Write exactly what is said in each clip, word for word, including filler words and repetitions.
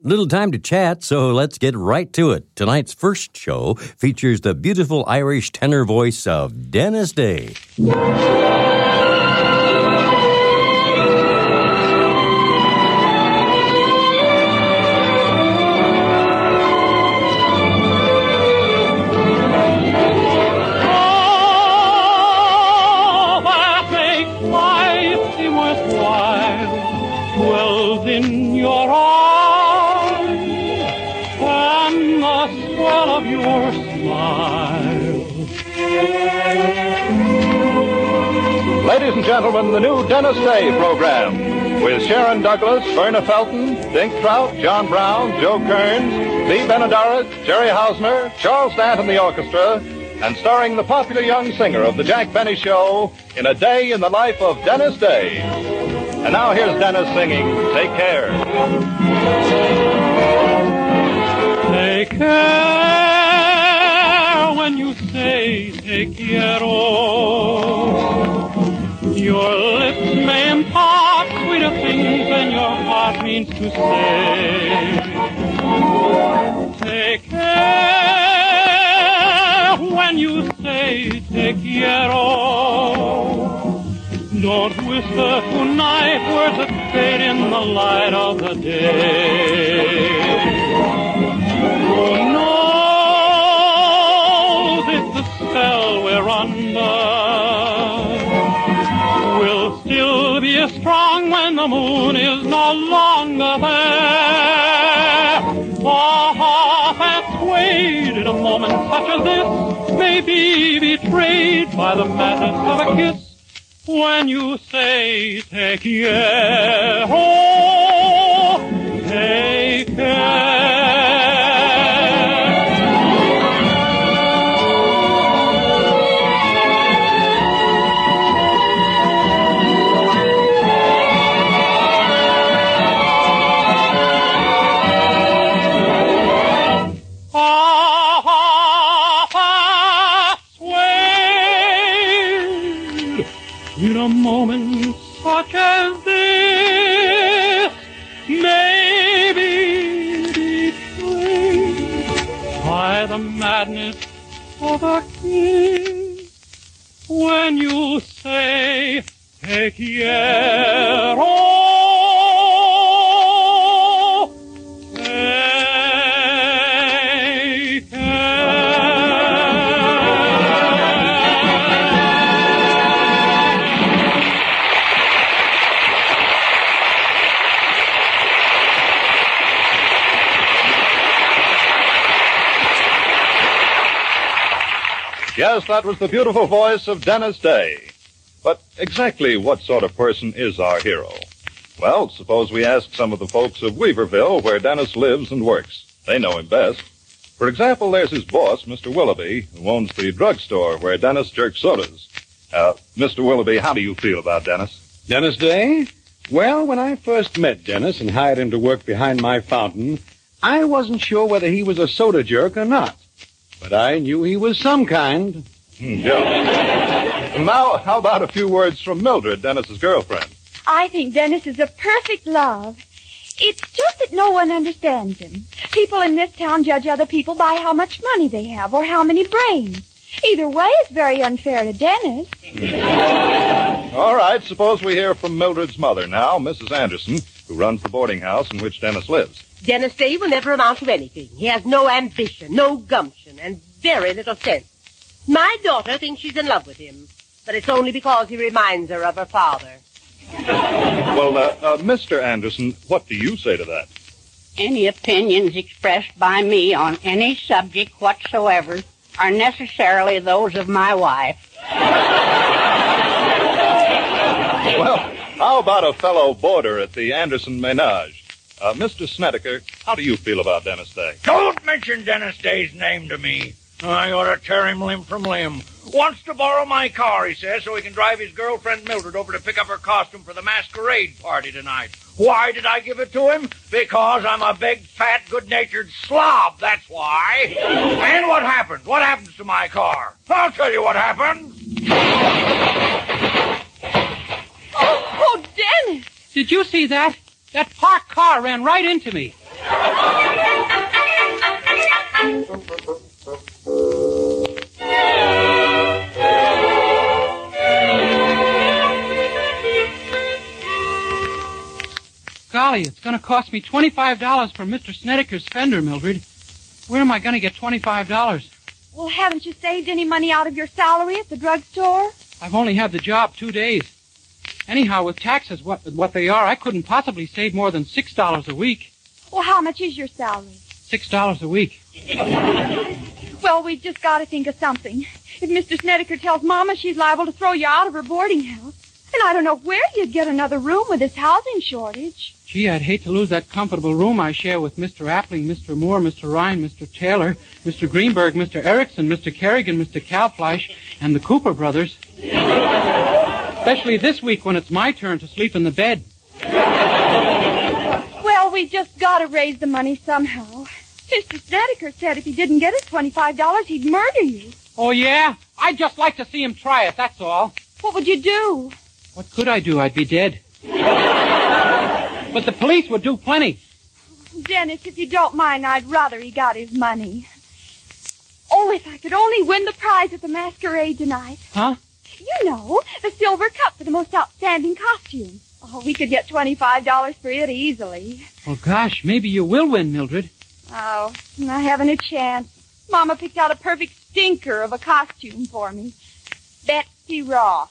Little time to chat, so let's get right to it. Tonight's first show features the beautiful Irish tenor voice of Dennis Day. Ladies and gentlemen, the new Dennis Day program with Sharon Douglas, Verna Felton, Dink Trout, John Brown, Joe Kearns, Pete Benadare, Jerry Hausner, Charles Statt and the orchestra, and starring the popular young singer of the Jack Benny Show in A Day in the Life of Dennis Day. And now here's Dennis singing Take Care. Take care when you say te quiero. Your lips may impart sweeter things than your heart means to say. Take care when you say te quiero. Don't whisper tonight words that fade in the light of the day. Who knows if the spell we're under will still be as strong when the moon is no longer there. For half that's waited a moment such as this may be betrayed by the madness of a kiss. When you say, take care, oh, take care. Moment such as this may be betrayed by the madness of a kiss. When you say, te quiero, te quiero. Yes, that was the beautiful voice of Dennis Day. But exactly what sort of person is our hero? Well, suppose we ask some of the folks of Weaverville where Dennis lives and works. They know him best. For example, there's his boss, Mister Willoughby, who owns the drugstore where Dennis jerks sodas. Uh, Mister Willoughby, how do you feel about Dennis? Dennis Day? Well, when I first met Dennis and hired him to work behind my fountain, I wasn't sure whether he was a soda jerk or not. But I knew he was some kind. Yeah. Now, how about a few words from Mildred, Dennis's girlfriend? I think Dennis is a perfect love. It's just that no one understands him. People in this town judge other people by how much money they have or how many brains. Either way, it's very unfair to Dennis. All right, suppose we hear from Mildred's mother now, Missus Anderson, who runs the boarding house in which Dennis lives. Dennis Day will never amount to anything. He has no ambition, no gumption, and very little sense. My daughter thinks she's in love with him. but it's only because he reminds her of her father. Well, uh, uh, Mister Anderson, what do you say to that? Any opinions expressed by me on any subject whatsoever are necessarily those of my wife. Well, how about a fellow boarder at the Anderson Ménage? Uh, Mister Snedeker, how do you feel about Dennis Day? Don't mention Dennis Day's name to me. I ought to tear him limb from limb. Wants to borrow my car, he says, so he can drive his girlfriend Mildred over to pick up her costume for the masquerade party tonight. Why did I give it to him? Because I'm a big, fat, good-natured slob, that's why. And what happened? What happens to my car? I'll tell you what happened. Oh, oh, Dennis! Did you see that? That parked car ran right into me. Golly, it's going to cost me twenty-five dollars for Mister Snedeker's fender, Mildred. Where am I going to get twenty-five dollars? Well, haven't you saved any money out of your salary at the drugstore? I've only had the job two days. Anyhow, with taxes, what what they are, I couldn't possibly save more than six dollars a week. Well, how much is your salary? six dollars a week. Well, we've just got to think of something. If Mister Snedeker tells Mama, she's liable to throw you out of her boarding house. And I don't know where you'd get another room with this housing shortage. Gee, I'd hate to lose that comfortable room I share with Mister Appling, Mister Moore, Mister Ryan, Mister Taylor, Mister Greenberg, Mister Erickson, Mister Kerrigan, Mister Kalfleisch, and the Cooper brothers. Especially this week when it's my turn to sleep in the bed. Well, we just got to raise the money somehow. Mister Snedeker said if he didn't get his twenty-five dollars, he'd murder you. Oh, yeah? I'd just like to see him try it, that's all. What would you do? What could I do? I'd be dead. But the police would do plenty. Dennis, if you don't mind, I'd rather he got his money. Oh, if I could only win the prize at the masquerade tonight. Huh? You know, the silver cup for the most outstanding costume. Oh, we could get twenty-five dollars for it easily. Well, gosh, maybe you will win, Mildred. Oh, I haven't a chance. Mama picked out a perfect stinker of a costume for me. Betsy Ross.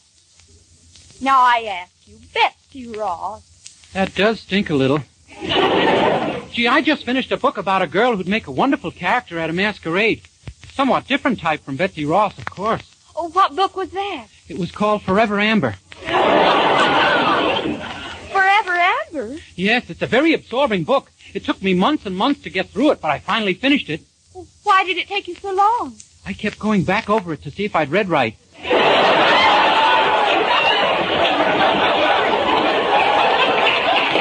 Now I ask you, Betsy Ross. That does stink a little. Gee, I just finished a book about a girl who'd make a wonderful character at a masquerade. Somewhat different type from Betsy Ross, of course. Oh, what book was that? It was called Forever Amber. Forever Amber? Yes, it's a very absorbing book. It took me months and months to get through it, but I finally finished it. Well, why did it take you so long? I kept going back over it to see if I'd read right.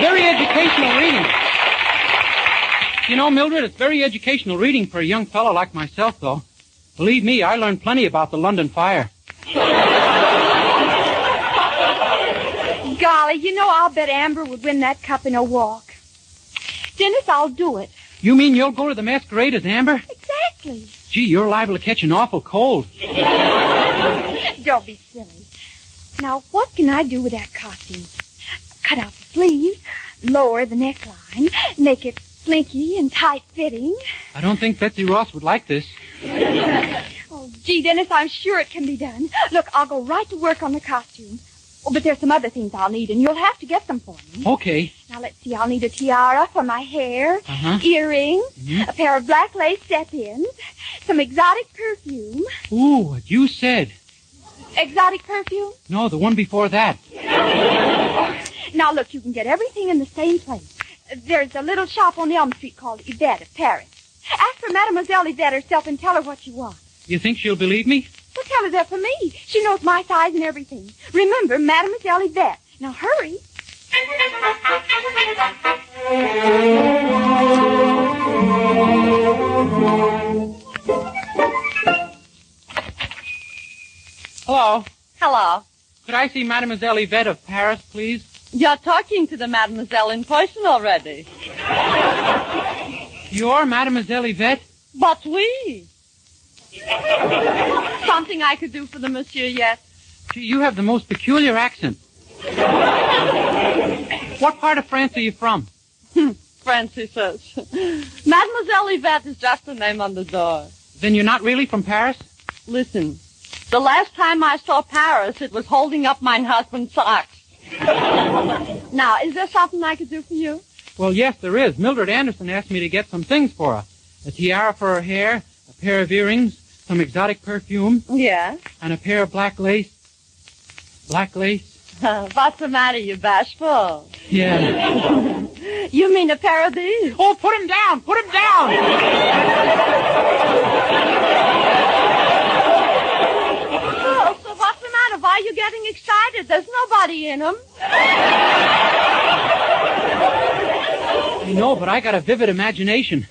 Very educational reading. You know, Mildred, it's very educational reading for a young fellow like myself, though. Believe me, I learned plenty about the London fire. Golly, you know, I'll bet Amber would win that cup in a walk. Dennis, I'll do it. You mean you'll go to the masquerade as Amber? Exactly. Gee, you're liable to catch an awful cold. Don't be silly. Now, what can I do with that costume? Cut out the sleeves, lower the neckline, make it slinky and tight-fitting. I don't think Betsy Ross would like this. Oh, gee, Dennis, I'm sure it can be done. Look, I'll go right to work on the costume. Oh, but there's some other things I'll need, and you'll have to get them for me. Okay. Now, let's see. I'll need a tiara for my hair, uh-huh. earrings, mm-hmm. a pair of black lace step-ins, some exotic perfume. Ooh, what you said. Exotic perfume? No, the one before that. Now, look, you can get everything in the same place. There's a little shop on Elm Street called Yvette of Paris. Ask for Mademoiselle Yvette herself and tell her what you want. You think she'll believe me? Well, tell her that for me. She knows my size and everything. Remember, Mademoiselle Yvette. Now, hurry. Hello. Hello. Could I see Mademoiselle Yvette of Paris, please? You're talking to the Mademoiselle in person already. You're Mademoiselle Yvette? But we. Something I could do for the monsieur yet? You have the most peculiar accent. What part of France are you from? France, he says. Mademoiselle Yvette is just the name on the door. Then you're not really from Paris? Listen, The last time I saw Paris, it was holding up mine husband's socks. Now, is there something I could do for you? Well, yes, there is. Mildred Anderson asked me to get some things for her. A tiara for her hair, a pair of earrings, some exotic perfume. Yeah. And a pair of black lace. Black lace. What's the matter, you bashful? Yeah. You mean a pair of these? Oh, put him down! Put him down! Why are you getting excited? There's nobody in them. I know, but I got a vivid imagination.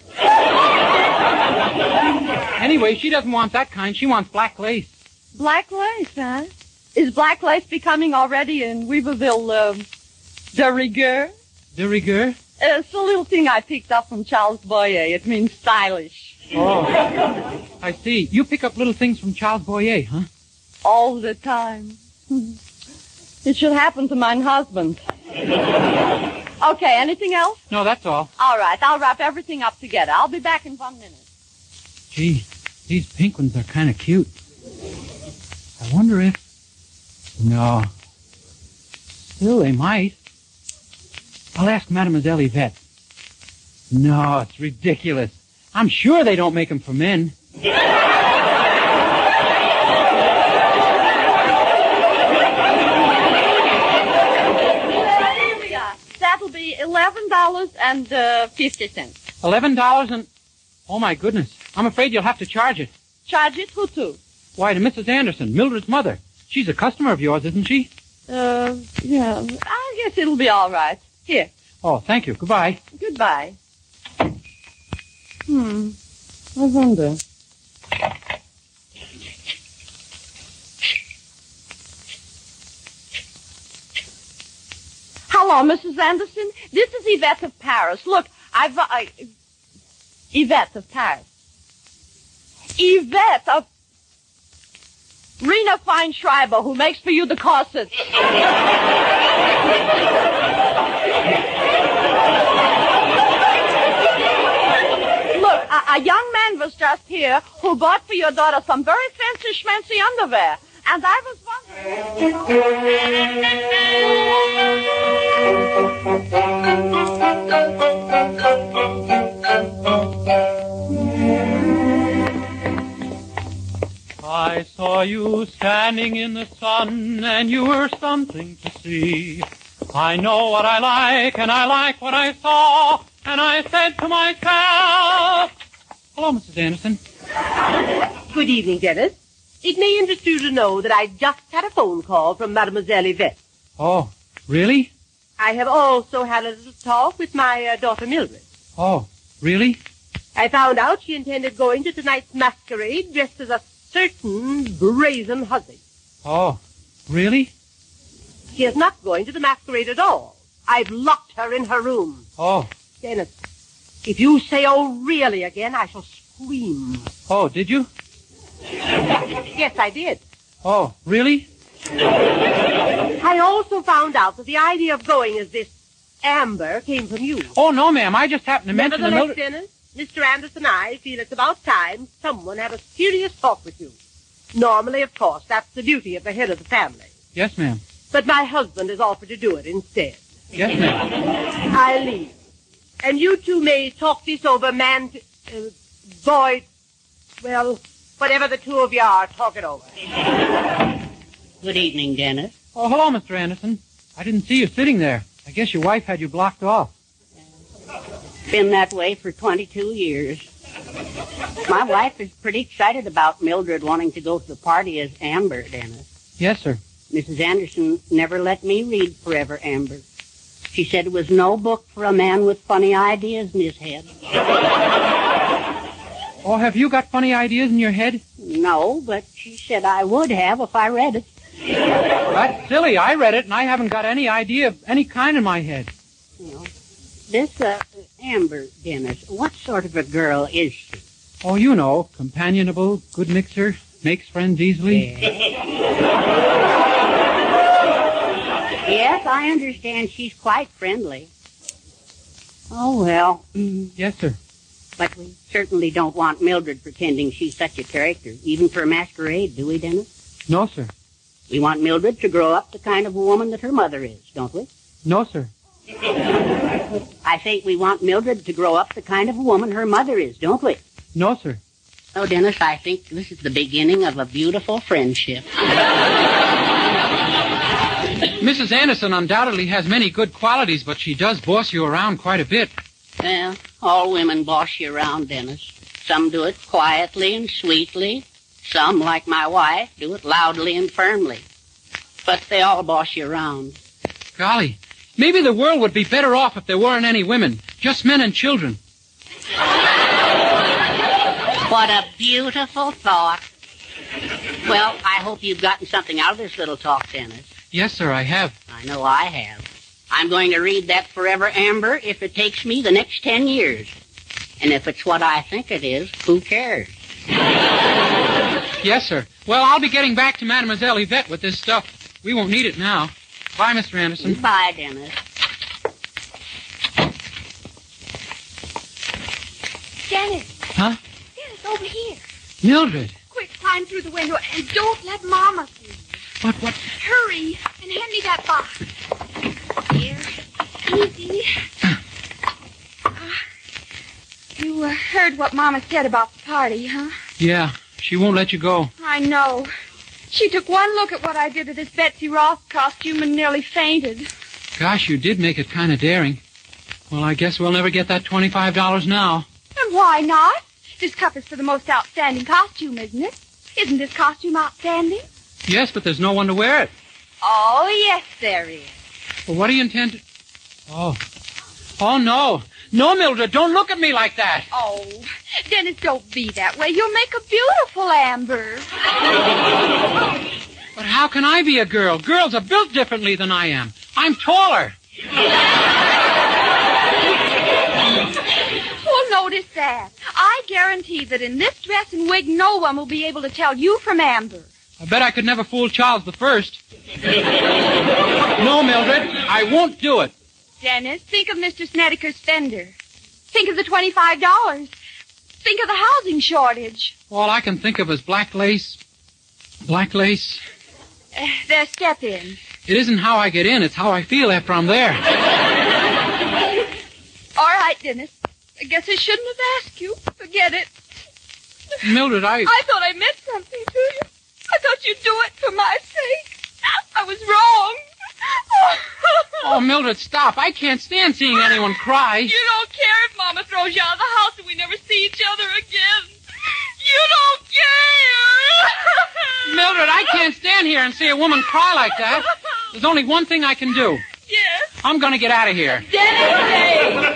Anyway, she doesn't want that kind. She wants black lace. Black lace, huh? Is black lace becoming already in Weaverville, uh, de rigueur? De rigueur? Uh, it's a little thing I picked up from Charles Boyer. It means stylish. Oh, I see. You pick up little things from Charles Boyer, huh? All the time. It should happen to mine husband. Okay, anything else? No, that's all. All right, I'll wrap everything up together. I'll be back in one minute. Gee, these pink ones are kind of cute. I wonder if... No. Still, they might. I'll ask Mademoiselle Yvette. No, it's ridiculous. I'm sure they don't make them for men. eleven dollars and fifty cents. eleven dollars and... Oh, my goodness. I'm afraid you'll have to charge it. Charge it? Who to? Why, to Missus Anderson, Mildred's mother. She's a customer of yours, isn't she? Uh, yeah. I guess it'll be all right. Here. Oh, thank you. Goodbye. Goodbye. Hmm. I wonder. Hello, Missus Anderson. This is Yvette of Paris. Look, I've... Uh, Yvette of Paris. Yvette of... Rena Feinschreiber, who makes for you the corsets. Look, a, a young man was just here who bought for your daughter some very fancy schmancy underwear. And I was wondering... I saw you standing in the sun, and you were something to see. I know what I like, and I like what I saw, and I said to myself... Hello, Missus Anderson. Good evening, Dennis. It may interest you to know that I just had a phone call from Mademoiselle Yvette. Oh, really? I have also had a little talk with my uh, daughter Mildred. Oh, really? I found out she intended going to tonight's masquerade dressed as a certain brazen hussy. Oh, really? She is not going to the masquerade at all. I've locked her in her room. Oh. Dennis, if you say oh really again, I shall scream. Oh, did you? Yes, I did. Oh, really? I also found out that the idea of going as this Amber came from you. Oh, no, ma'am. I just happened to mention... Nevertheless, Dennis, Mister Anderson and I feel it's about time someone had a serious talk with you. Normally, of course, that's the duty of the head of the family. Yes, ma'am. But my husband has offered to do it instead. Yes, ma'am. I leave. And you two may talk this over, man... To, uh, boy... Well... Whatever the two of you are, talk it over. Good evening, Dennis. Oh, hello, Mister Anderson. I didn't see you sitting there. I guess your wife had you blocked off. Been that way for twenty-two years. My wife is pretty excited about Mildred wanting to go to the party as Amber, Dennis. Yes, sir. Missus Anderson never let me read Forever Amber. She said it was no book for a man with funny ideas in his head. Oh, have you got funny ideas in your head? No, but she said I would have if I read it. That's silly. I read it, and I haven't got any idea of any kind in my head. No. This, uh, Amber, Dennis, what sort of a girl is she? Oh, you know, companionable, good mixer, makes friends easily. Yeah. Yes, I understand she's quite friendly. Oh, well. Yes, sir. But we certainly don't want Mildred pretending she's such a character, even for a masquerade, do we, Dennis? No, sir. We want Mildred to grow up the kind of a woman that her mother is, don't we? No, sir. I think we want Mildred to grow up the kind of a woman her mother is, don't we? No, sir. Oh, Dennis, I think this is the beginning of a beautiful friendship. Missus Anderson undoubtedly has many good qualities, but she does boss you around quite a bit. Well, all women boss you around, Dennis. Some do it quietly and sweetly. Some, like my wife, do it loudly and firmly. But they all boss you around. Golly, maybe the world would be better off if there weren't any women, just men and children. What a beautiful thought. Well, I hope you've gotten something out of this little talk, Dennis. Yes, sir, I have. I know I have. I'm going to read that Forever Amber if it takes me the next ten years. And if it's what I think it is, who cares? Yes, sir. Well, I'll be getting back to Mademoiselle Yvette with this stuff. We won't need it now. Bye, Mister Anderson. Bye, Dennis. Dennis. Huh? Dennis, over here. Mildred. Quick, climb through the window and don't let Mama see you. What, what? Hurry and hand me that box. Here. Easy. Uh, you uh, heard what Mama said about the party, huh? Yeah. She won't let you go. I know. She took one look at what I did to this Betsy Ross costume and nearly fainted. Gosh, you did make it kind of daring. Well, I guess we'll never get that twenty-five dollars now. And why not? This cup is for the most outstanding costume, isn't it? Isn't this costume outstanding? Yes, but there's no one to wear it. Oh, yes, there is. Well, what do you intend to... Oh. Oh, no. No, Mildred, don't look at me like that. Oh, Dennis, don't be that way. You'll make a beautiful Amber. But how can I be a girl? Girls are built differently than I am. I'm taller. Well, notice that. I guarantee that in this dress and wig, no one will be able to tell you from Amber. I bet I could never fool Charles the First. No, Mildred, I won't do it. Dennis, think of Mister Snedeker's fender. Think of the twenty-five dollars. Think of the housing shortage. All I can think of is black lace. Black lace. Uh, their step-in. It isn't how I get in. It's how I feel after I'm there. All right, Dennis. I guess I shouldn't have asked you. Forget it. Mildred, I... I thought I meant something to you. I thought you'd do it for my sake. I was wrong. Oh, Mildred, stop. I can't stand seeing anyone cry. You don't care if Mama throws you out of the house and we never see each other again. You don't care. Mildred, I can't stand here and see a woman cry like that. There's only one thing I can do. Yes? I'm going to get out of here. Dennis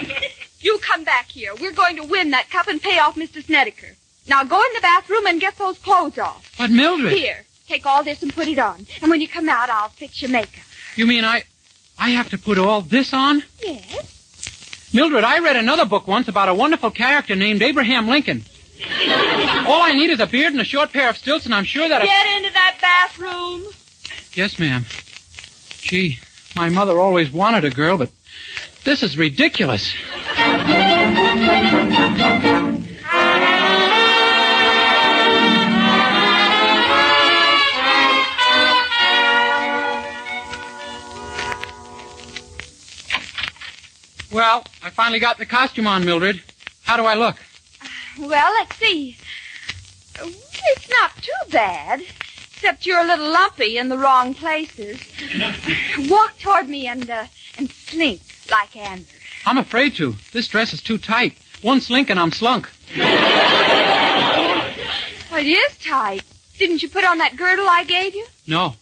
Day, you come back here. We're going to win that cup and pay off Mister Snedeker. Now go in the bathroom and get those clothes off. But, Mildred... Here, take all this and put it on. And when you come out, I'll fix your makeup. You mean I... I have to put all this on? Yes. Mildred, I read another book once about a wonderful character named Abraham Lincoln. All I need is a beard and a short pair of stilts, and I'm sure that... Get I... into that bathroom. Yes, ma'am. Gee, my mother always wanted a girl, but this is ridiculous. Well, I finally got the costume on, Mildred. How do I look? Uh, well, let's see. It's not too bad, except you're a little lumpy in the wrong places. Walk toward me and uh, and slink like Andrew. I'm afraid to. This dress is too tight. One slink and I'm slunk. Well, it is tight. Didn't you put on that girdle I gave you? No.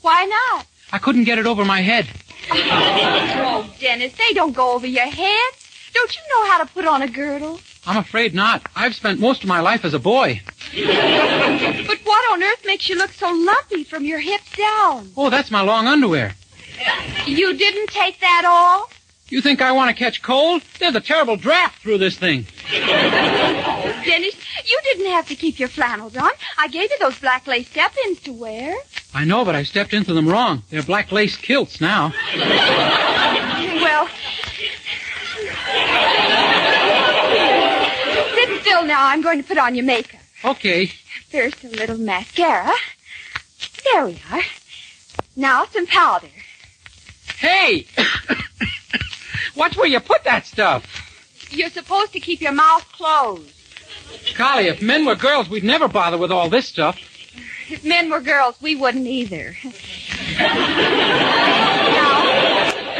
Why not? I couldn't get it over my head. Oh, Dennis, they don't go over your head. Don't you know how to put on a girdle? I'm afraid not. I've spent most of my life as a boy. But what on earth makes you look so lumpy from your hips down? Oh, that's my long underwear. You didn't take that off? You think I want to catch cold? There's a terrible draft through this thing. Oh, Dennis, you didn't have to keep your flannels on. I gave you those black lace step-ins to wear. I know, but I stepped into them wrong. They're black lace kilts now. Well, sit still now. I'm going to put on your makeup. Okay. First, a little mascara. There we are. Now some powder. Hey! Watch where you put that stuff. You're supposed to keep your mouth closed. Golly, if men were girls, we'd never bother with all this stuff. If men were girls, we wouldn't either. now,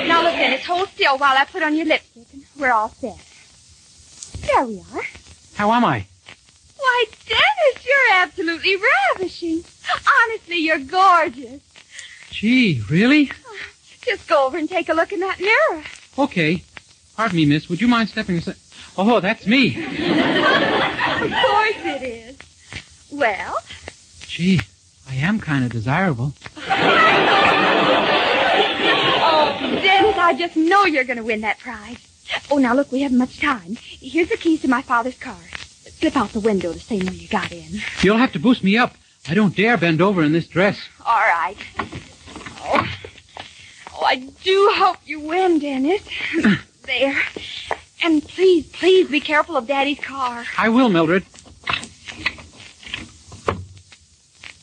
now, Lieutenant, hold still while I put on your lipstick, and we're all set. There we are. How am I? Why, Dennis, you're absolutely ravishing. Honestly, you're gorgeous. Gee, really? Oh, just go over and take a look in that mirror. Okay. Pardon me, miss. Would you mind stepping aside? Oh, that's me. Of course it is. Well? Gee, I am kind of desirable. Oh, Dennis, I just know you're going to win that prize. Oh, now, look, we haven't much time. Here's the keys to my father's car. Slip out the window the same way you got in. You'll have to boost me up. I don't dare bend over in this dress. All right. Oh, oh I do hope you win, Dennis. There. And please, please be careful of Daddy's car. I will, Mildred.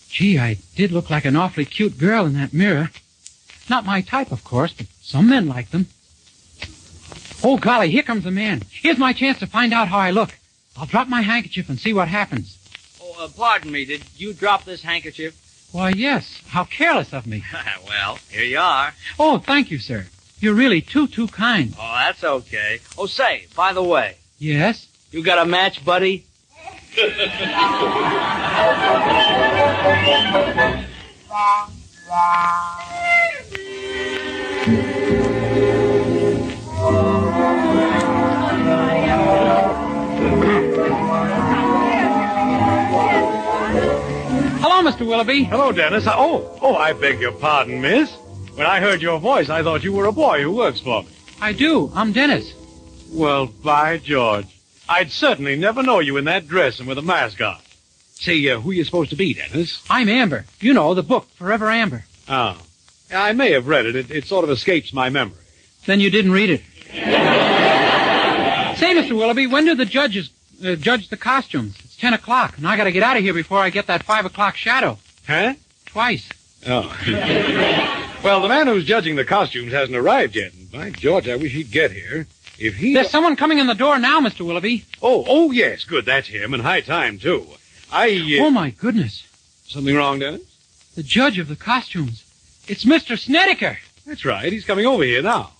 Gee, I did look like an awfully cute girl in that mirror. Not my type, of course, but some men like them. Oh, golly, here comes a man. Here's my chance to find out how I look. I'll drop my handkerchief and see what happens. Oh, uh, pardon me, did you drop this handkerchief? Why, yes. How careless of me. Well, here you are. Oh, thank you, sir. You're really too, too kind. Oh, that's okay. Oh, say, by the way. Yes? You got a match, buddy? Hello, Mister Willoughby. Hello, Dennis. Oh, oh, I beg your pardon, miss. When I heard your voice, I thought you were a boy who works for me. I do. I'm Dennis. Well, by George. I'd certainly never know you in that dress and with a mask on. Say, uh, who you supposed to be, Dennis? I'm Amber. You know, the book, Forever Amber. Oh. I may have read it. It, it sort of escapes my memory. Then you didn't read it. Say, Mister Willoughby, when do the judges uh, judge the costumes? It's ten o'clock, and I got to get out of here before I get that five o'clock shadow. Huh? Twice. Oh. Well, the man who's judging the costumes hasn't arrived yet. And by George, I wish he'd get here. If he... There's someone coming in the door now, Mister Willoughby. Oh, oh, yes, good. That's him, and high time, too. I... Uh... Oh, my goodness. Something wrong, Dennis? The judge of the costumes. It's Mister Snedeker. That's right. He's coming over here now.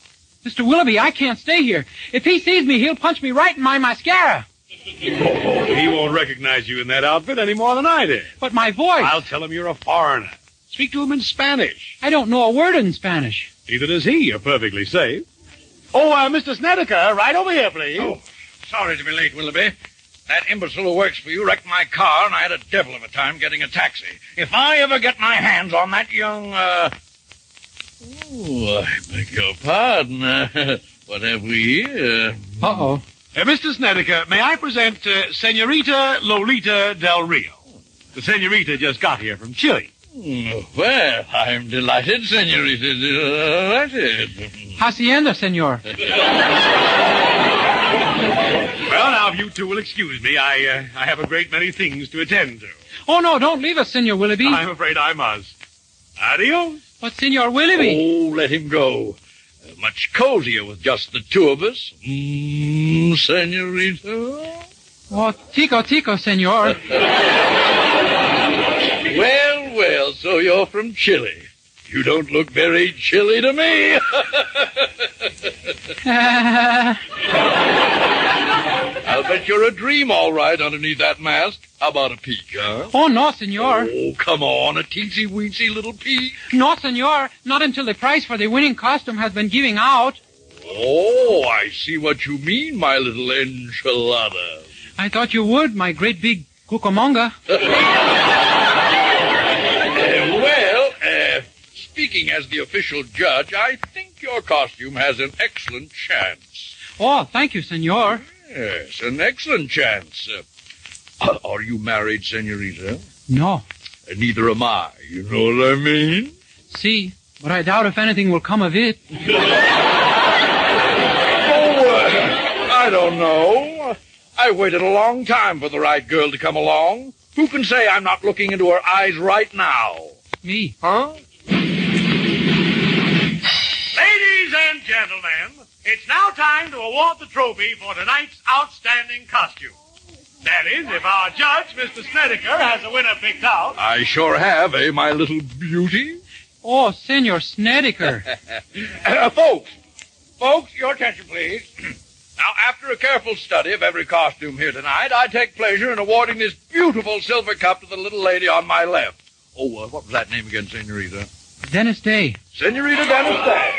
Mister Willoughby, I can't stay here. If he sees me, he'll punch me right in my mascara. Oh, he won't recognize you in that outfit any more than I did. But my voice... I'll tell him you're a foreigner. Speak to him in Spanish. I don't know a word in Spanish. Neither does he. You're perfectly safe. Oh, uh, Mister Snedeker, right over here, please. Oh, sorry to be late, Willoughby. That imbecile who works for you wrecked my car, and I had a devil of a time getting a taxi. If I ever get my hands on that young, uh... Oh, I beg your pardon. Uh, what have we here? Uh-oh. Uh, Mister Snedeker, may I present uh, Senorita Lolita del Rio? The senorita just got here from Chile. Well, I'm delighted, senorita. Delighted. Hacienda, senor. Well, now, if you two will excuse me, I uh, I have a great many things to attend to. Oh, no, don't leave us, Senor Willoughby. I'm afraid I must. Adios. But, Senor Willoughby... Oh, let him go. Uh, much cozier with just the two of us. Mmm, senorita. Oh, tico, tico, senor. Well... Well, so you're from Chile. You don't look very chilly to me. uh... I'll bet you're a dream, all right, underneath that mask. How about a peek, huh? Oh, no, senor. Oh, come on, a teensy-weensy little peek. No, senor, not until the price for the winning costume has been giving out. Oh, I see what you mean, my little enchilada. I thought you would, my great big cucamonga. Speaking as the official judge, I think your costume has an excellent chance. Oh, thank you, senor. Yes, an excellent chance. Uh, are you married, senorita? No. Uh, neither am I. You know what I mean? See, but I doubt if anything will come of it. Oh, uh, I don't know. I waited a long time for the right girl to come along. Who can say I'm not looking into her eyes right now? me, huh? Ladies and gentlemen, it's now time to award the trophy for tonight's outstanding costume. That is, if our judge, Mister Snedeker, has a winner picked out. I sure have, eh, my little beauty? Oh, Senor Snedeker. uh, folks, folks, your attention, please. Now, after a careful study of every costume here tonight, I take pleasure in awarding this beautiful silver cup to the little lady on my left. Oh, uh, what was that name again, Senorita? Dennis Day. Senorita Dennis Day.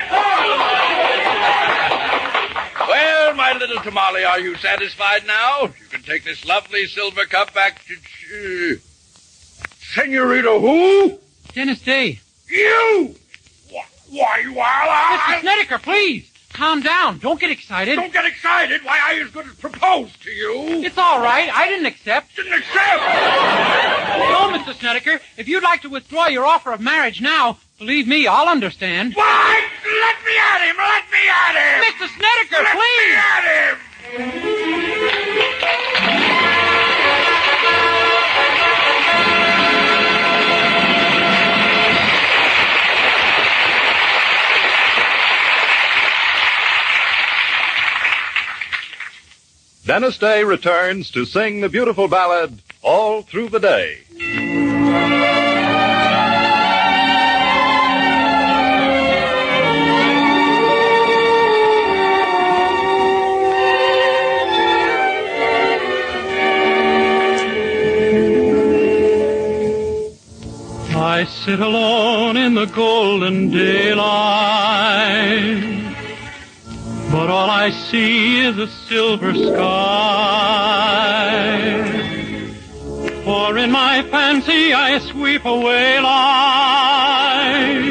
Well, my little tamale, are you satisfied now? You can take this lovely silver cup back to... Uh, Senorita who? Dennis Day. You! Why, why, why, I... Mister Snedeker, please, calm down. Don't get excited. Don't get excited? Why, I as good as proposed to you. It's all right. I didn't accept. Didn't accept? No, Mister Snedeker, if you'd like to withdraw your offer of marriage now, believe me, I'll understand. Why? Let me at him! Let me at him! Mister Snedeker, let please! Let me at him! Dennis Day returns to sing the beautiful ballad All Through the Day. I sit alone in the golden daylight, but all I see is a silver sky. For in my fancy I sweep away life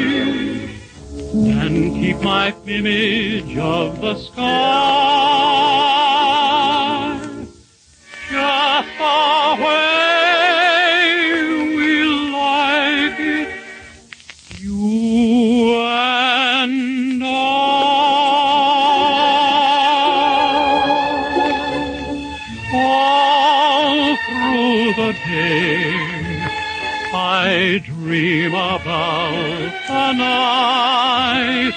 and keep my image of the sky. Just the way we like it, you and I. I dream about the night,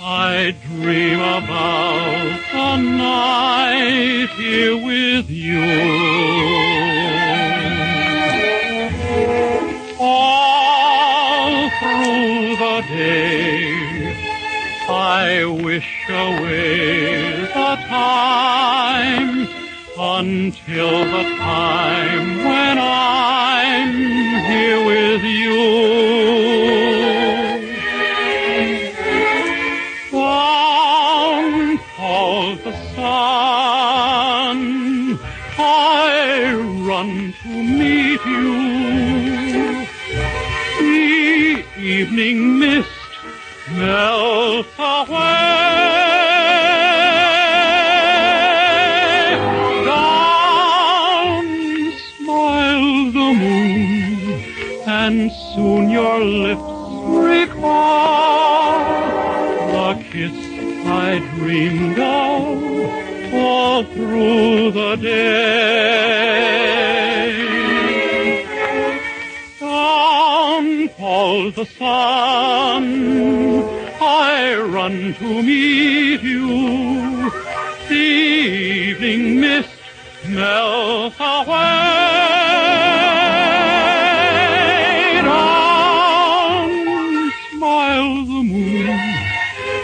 I dream about the night here with you. All through the day, I wish away the time until the time when I'm here with you. Down falls the sun, I run to meet you. The evening mist melts away. And soon your lips recall the kiss I dreamed of all through the day. Down falls the sun, I run to meet you. The evening mist melts away.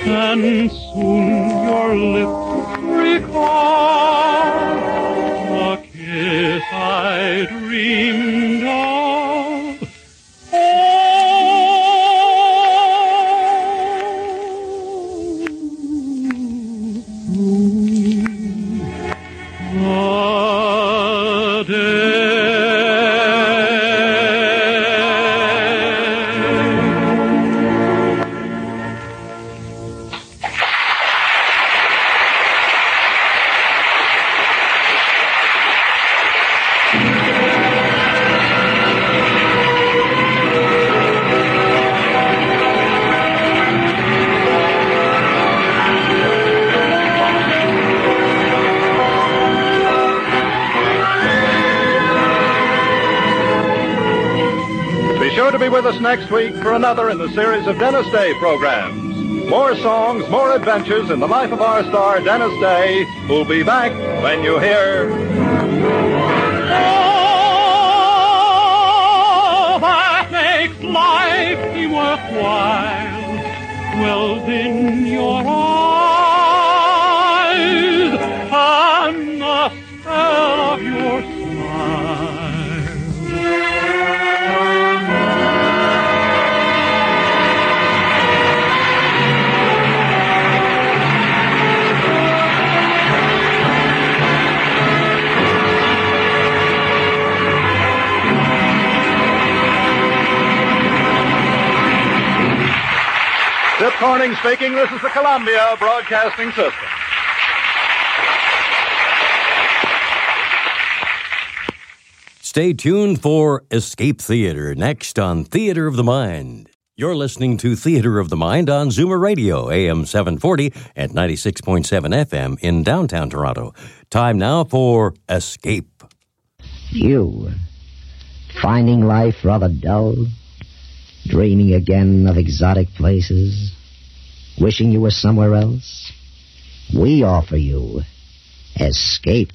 And soon your lips recall the kiss I dreamed of all through the day. with us next week for another in the series of Dennis Day programs. More songs, more adventures in the life of our star, Dennis Day, who'll be back when you hear... All that makes life be worthwhile dwells in your eyes and the spell of your smile. Rip Corning speaking. This is the Columbia Broadcasting System. Stay tuned for Escape Theater, next on Theater of the Mind. You're listening to Theater of the Mind on Zoomer Radio, A M seven forty at ninety-six point seven F M in downtown Toronto. Time now for Escape. You, finding life rather dull? Dreaming again of exotic places? Wishing you were somewhere else? We offer you Escape.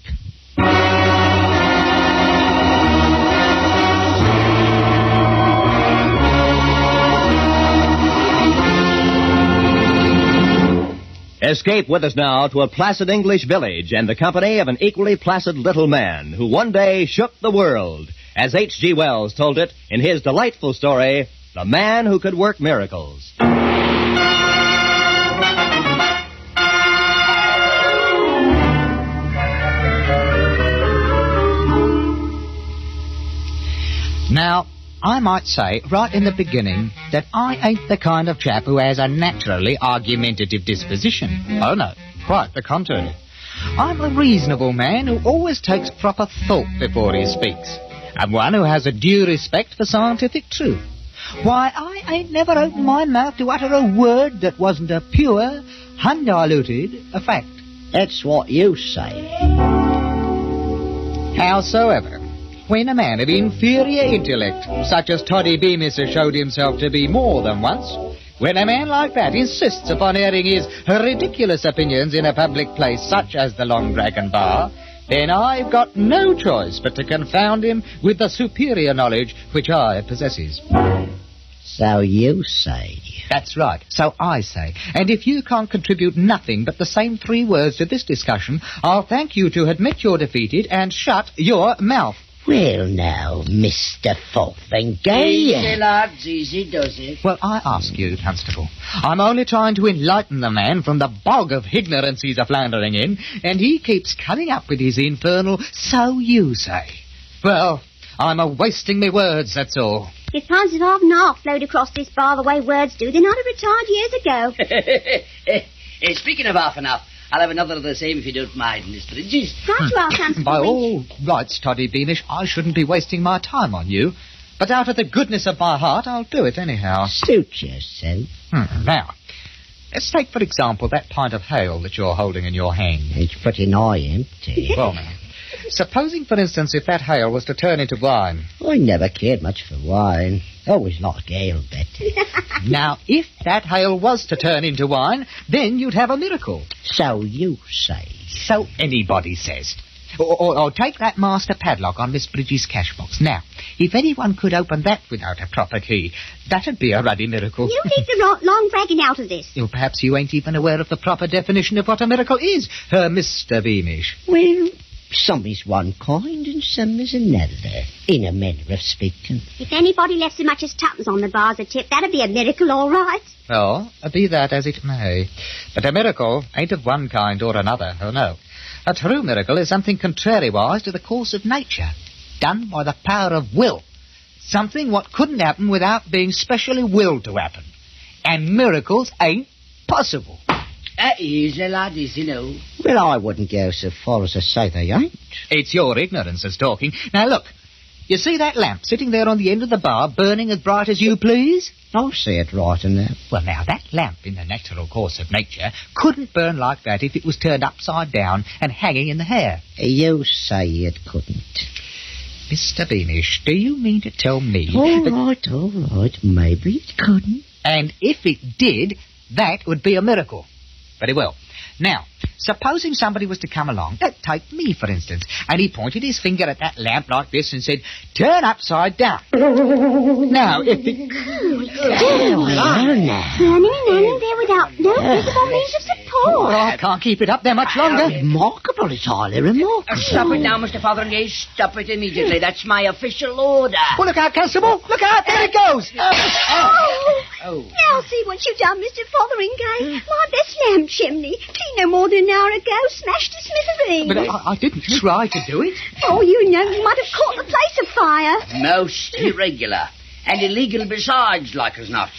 Escape with us now to a placid English village and the company of an equally placid little man who one day shook the world, as H G. Wells told it in his delightful story, The Man Who Could Work Miracles. Now, I might say right in the beginning that I ain't the kind of chap who has a naturally argumentative disposition. Oh, no, quite the contrary. I'm a reasonable man who always takes proper thought before he speaks, and one who has a due respect for scientific truth. Why, I ain't never opened my mouth to utter a word that wasn't a pure, undiluted a fact. That's what you say. Howsoever, when a man of inferior intellect, such as Toddy Bemis has showed himself to be more than once, when a man like that insists upon airing his ridiculous opinions in a public place such as the Long Dragon Bar, then I've got no choice but to confound him with the superior knowledge which I possesses. So you say. That's right, so I say. And if you can't contribute nothing but the same three words to this discussion, I'll thank you to admit you're defeated and shut your mouth. Well, now, Mister Fotheringay. Easy, lads, easy does it. Well, I ask you, Constable, I'm only trying to enlighten the man from the bog of ignorance he's a-floundering in, and he keeps coming up with his infernal, so you say. Well, I'm a-wasting me words, that's all. If puns of half and half flowed across this bar the way words do, then I'd have retired years ago. Hey, speaking of half and half, I'll have another of the same if you don't mind, Miss Bridges. Can't you ask answer By all rights, Toddy Beamish, I shouldn't be wasting my time on you. But out of the goodness of my heart, I'll do it anyhow. Suit yourself. Hmm. Now, let's take, for example, that pint of ale that you're holding in your hand. It's pretty nigh empty. Well, now, supposing, for instance, if that ale was to turn into wine. I never cared much for wine. Always like ale better. Now, if that ale was to turn into wine, then you'd have a miracle. So you say. So anybody says. Or, or, or take that master padlock on Miss Bridges' cash box. Now, if anyone could open that without a proper key, that'd be a ruddy miracle. You keep the long dragging out of this. Well, perhaps you ain't even aware of the proper definition of what a miracle is, uh, Mister Beamish. Well, some is one kind and some is another, in a manner of speaking. If anybody left so much as tuppence on the bar's a tip, that'd be a miracle, all right. Oh, be that as it may. But a miracle ain't of one kind or another, oh no. A true miracle is something contrariwise to the course of nature, done by the power of will. Something what couldn't happen without being specially willed to happen. And miracles ain't possible. Uh, easy, lad, easy, no. Well, I wouldn't go so far as to say they ain't. It's your ignorance that's talking. Now, look, you see that lamp sitting there on the end of the bar, burning as bright as you please? I see it right in there. Well, now, that lamp, in the natural course of nature, couldn't burn like that if it was turned upside down and hanging in the air. You say it couldn't. Mister Beamish, do you mean to tell me... All that... right, all right. Maybe it couldn't. And if it did, that would be a miracle. Very well. Now, supposing somebody was to come along, take me, for instance, and he pointed his finger at that lamp like this and said, turn upside down. Now, if it... Oh, now. Nanny, Nanny, there without no visible means of support. I can't keep it up there much longer. Remarkable, it's highly remarkable. Uh, stop it now, Mister Fotheringay. Stop it immediately. That's my official order. Well, look out, Constable. Look out, there it goes. Uh, oh. Oh. Now see what you've done, Mister Fotheringay. My best lamp chimney, clean no more than an hour ago, smashed to smithereens. But I, I didn't try to do it. Oh, you know, you might have caught the place afire. Most irregular. And illegal besides, like as not.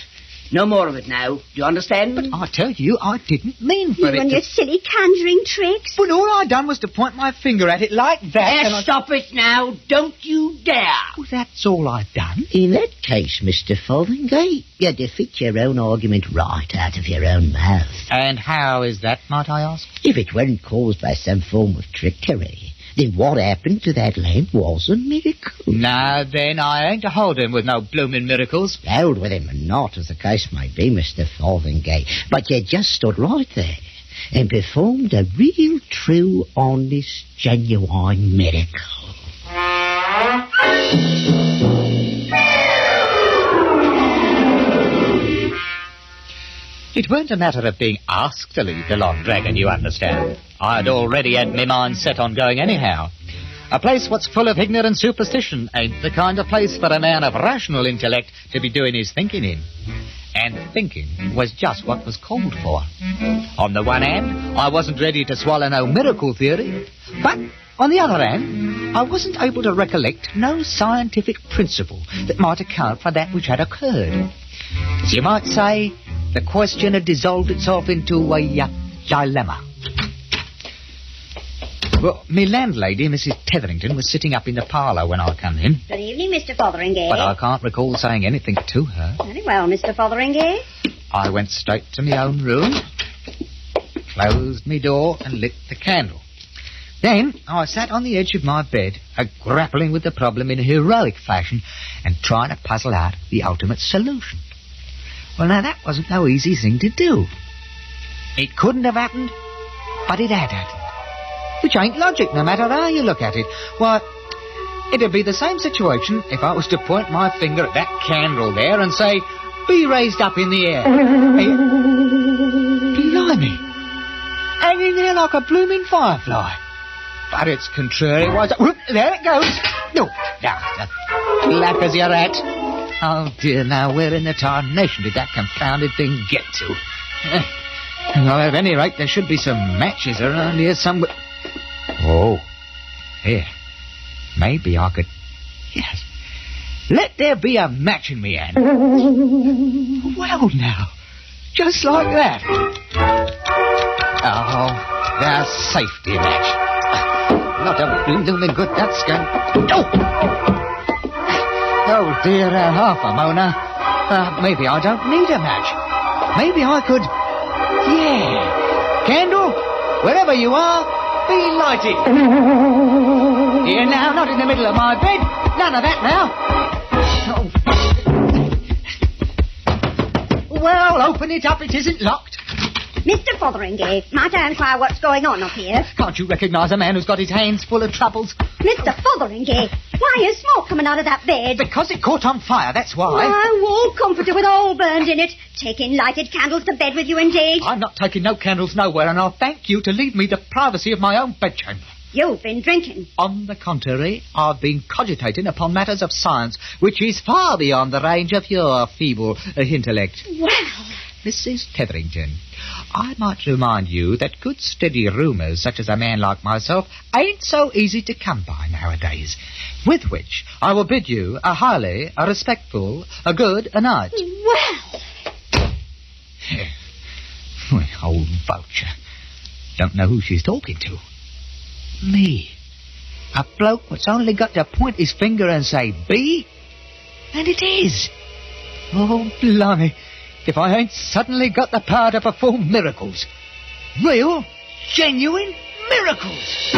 No more of it now. Do you understand? But I tell you, I didn't mean for you it. You and to... your silly conjuring tricks. But all I done was to point my finger at it like that. There, stop I... it now. Don't you dare. Well, that's all I done. In that case, Mister Fotheringay, you defeat your own argument right out of your own mouth. And how is that, might I ask? If it weren't caused by some form of trickery, then what happened to that lamp was a miracle. Now, then, I ain't to hold him with no bloomin' miracles. Hold with him or not, as the case may be, Mister Fotheringay. But you just stood right there and performed a real, true, honest, genuine miracle. It weren't a matter of being asked to leave the Long Dragon, you understand. I'd already had my mind set on going anyhow. A place what's full of ignorant superstition ain't the kind of place for a man of rational intellect to be doing his thinking in. And thinking was just what was called for. On the one hand, I wasn't ready to swallow no miracle theory, but on the other hand, I wasn't able to recollect no scientific principle that might account for that which had occurred. As you might say, the question had dissolved itself into a uh, dilemma. Well, my landlady, Missus Tetherington, was sitting up in the parlour when I come in. Good evening, Mister Fotheringay. But I can't recall saying anything to her. Very well, Mister Fotheringay. I went straight to my own room, closed my door and lit the candle. Then I sat on the edge of my bed, uh, grappling with the problem in a heroic fashion and trying to puzzle out the ultimate solution. Well, now, that wasn't no easy thing to do. It couldn't have happened, but it had happened. Which ain't logic, no matter how you look at it. Why, it'd be the same situation if I was to point my finger at that candle there and say, be raised up in the air. It, blimey. Hanging there like a blooming firefly. But it's contrary. Why, there it goes. No, now, black as you're at. Oh, dear, now, where in the tarnation did that confounded thing get to? Well, at any rate, there should be some matches around here somewhere. Oh, here. Maybe I could... Yes. Let there be a match in me, Anne. Well, now, just like that. Oh, the safety match. Not a blooming good that's going... Oh! Oh, dear, uh, half a Mona. Uh, maybe I don't need a match. Maybe I could... Yeah. Candle, wherever you are, be lighted. Here now, not in the middle of my bed. None of that now. Oh. Well, open it up. It isn't locked. Mister Fotheringay, might I inquire what's going on up here? Can't you recognise a man who's got his hands full of troubles? Mister Fotheringay, why is smoke coming out of that bed? Because it caught on fire, that's why. Oh, all comforter with all burned in it. Taking lighted candles to bed with you, indeed. I'm not taking no candles nowhere, and I'll thank you to leave me the privacy of my own bedchamber. You've been drinking. On the contrary, I've been cogitating upon matters of science, which is far beyond the range of your feeble uh, intellect. Well... Missus Tetherington, I might remind you that good steady rumours such as a man like myself ain't so easy to come by nowadays. With which I will bid you a highly, a respectful, a good a night. Well... Well, old vulture. Don't know who she's talking to. Me. A bloke that's only got to point his finger and say, B, and it is. Oh, blimey. If I ain't suddenly got the power to perform miracles. Real, genuine miracles.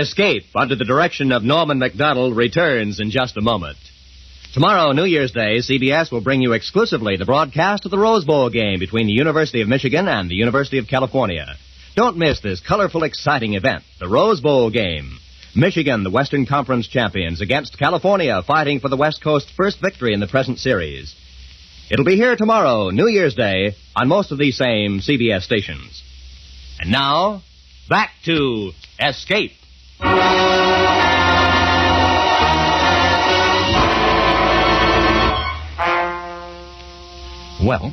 Escape, under the direction of Norman McDonnell, returns in just a moment. Tomorrow, New Year's Day, C B S will bring you exclusively the broadcast of the Rose Bowl game between the University of Michigan and the University of California. Don't miss this colorful, exciting event, the Rose Bowl game. Michigan, the Western Conference champions, against California, fighting for the West Coast's first victory in the present series. It'll be here tomorrow, New Year's Day, on most of these same C B S stations. And now, back to Escape. Well,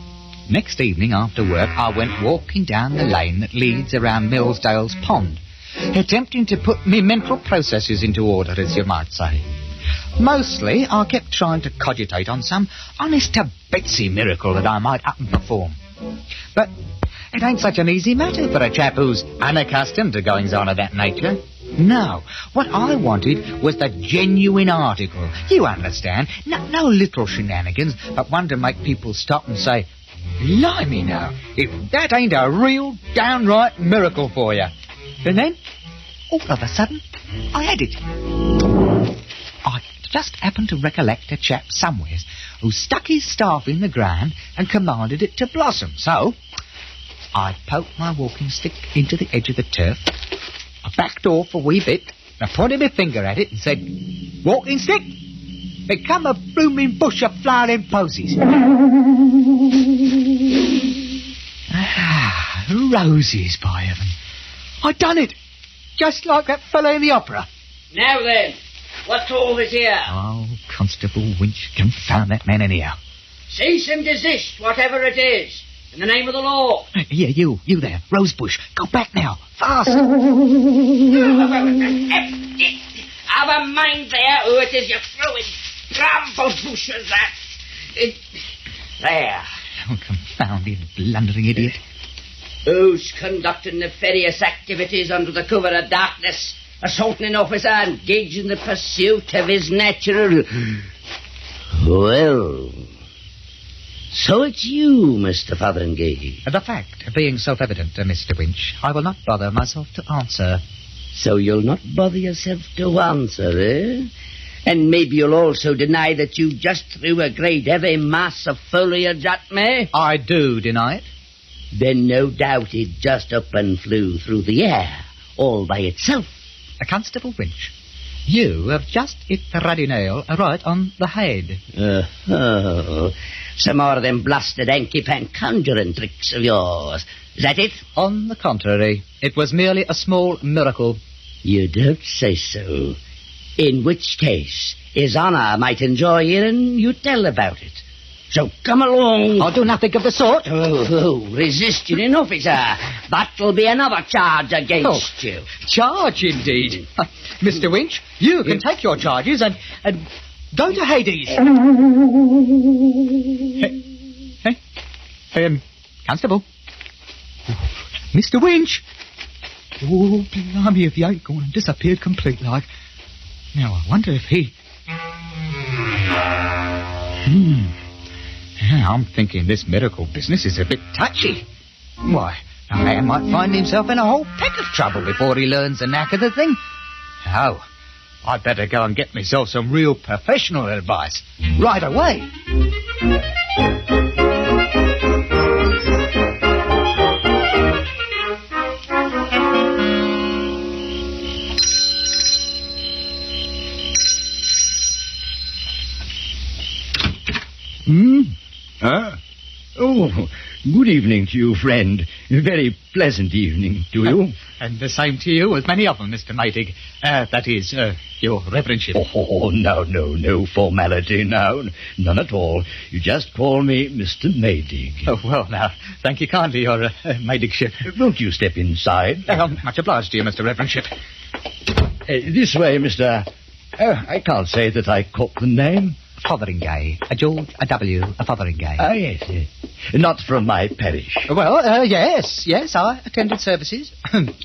next evening after work, I went walking down the lane that leads around Millsdale's Pond, attempting to put me mental processes into order, as you might say. Mostly, I kept trying to cogitate on some honest-to-Betsy miracle that I might up and perform. But it ain't such an easy matter for a chap who's unaccustomed to goings-on of that nature. No, what I wanted was the genuine article. You understand, no, no little shenanigans, but one to make people stop and say, "Blimey now, if that ain't a real downright miracle for you." And then, all of a sudden, I had it. I just happened to recollect a chap somewheres who stuck his staff in the ground and commanded it to blossom. So, I poked my walking stick into the edge of the turf, I backed off a wee bit, and I pointed my finger at it and said, "Walking stick, become a blooming bush of flowering posies." Ah, roses, by heaven. I done it, just like that fella in the opera. Now then, what's all this here? Oh, Constable Winch, confound that man anyhow. Cease and desist, whatever it is. In the name of the law. Yeah, you, you there, Rosebush. Go back now, fast. I've a mind there who it is you threw in. Bramble bushes, that. It... There. Oh, confounded, blundering idiot. Who's conducting nefarious activities under the cover of darkness? Assaulting an officer engaged in the pursuit of his natural... Well... So it's you, Mister Fotheringay. The fact being self-evident, uh, Mister Winch, I will not bother myself to answer. So you'll not bother yourself to answer, eh? And maybe you'll also deny that you just threw a great heavy mass of foliage at me? I do deny it. Then no doubt it just up and flew through the air, all by itself. Uh, Constable Winch, you have just hit the ruddy nail right on the head. Uh, oh... Some more of them blasted hanky-pank conjuring tricks of yours. Is that it? On the contrary, it was merely a small miracle. You don't say so. In which case, His Honour might enjoy hearing you tell about it. So come along. I'll do nothing of the sort. Oh, oh resisting an officer. That'll be another charge against oh, you. Charge, indeed. Mister Winch, you can take your charges and... and... go to Hades. Hey, hey, um, Constable. Oh, Mister Winch. Oh, blimey, if he ain't gone and disappeared complete like. Now, I wonder if he... Hmm. Yeah, I'm thinking this miracle business is a bit touchy. Why, a man might find himself in a whole peck of trouble before he learns the knack of the thing. Oh. I'd better go and get myself some real professional advice right away. Hmm? Huh? Oh, good evening to you, friend. Very pleasant evening to you. Uh, and the same to you, as many of them, Mister Maydig. Uh, that is, uh, your reverendship. Oh, no, no, no formality now. None at all. You just call me Mister Maydig. Oh, well, now, thank you kindly, your uh, Maydigship. Won't you step inside? Uh, I'm much obliged to you, Mister Reverendship. Uh, this way, Mister Uh, I can't say that I caught the name. Fotheringay. A George, a W, a Fotheringay. Ah, yes, yes. Not from my parish. Well, uh, yes, yes, I attended services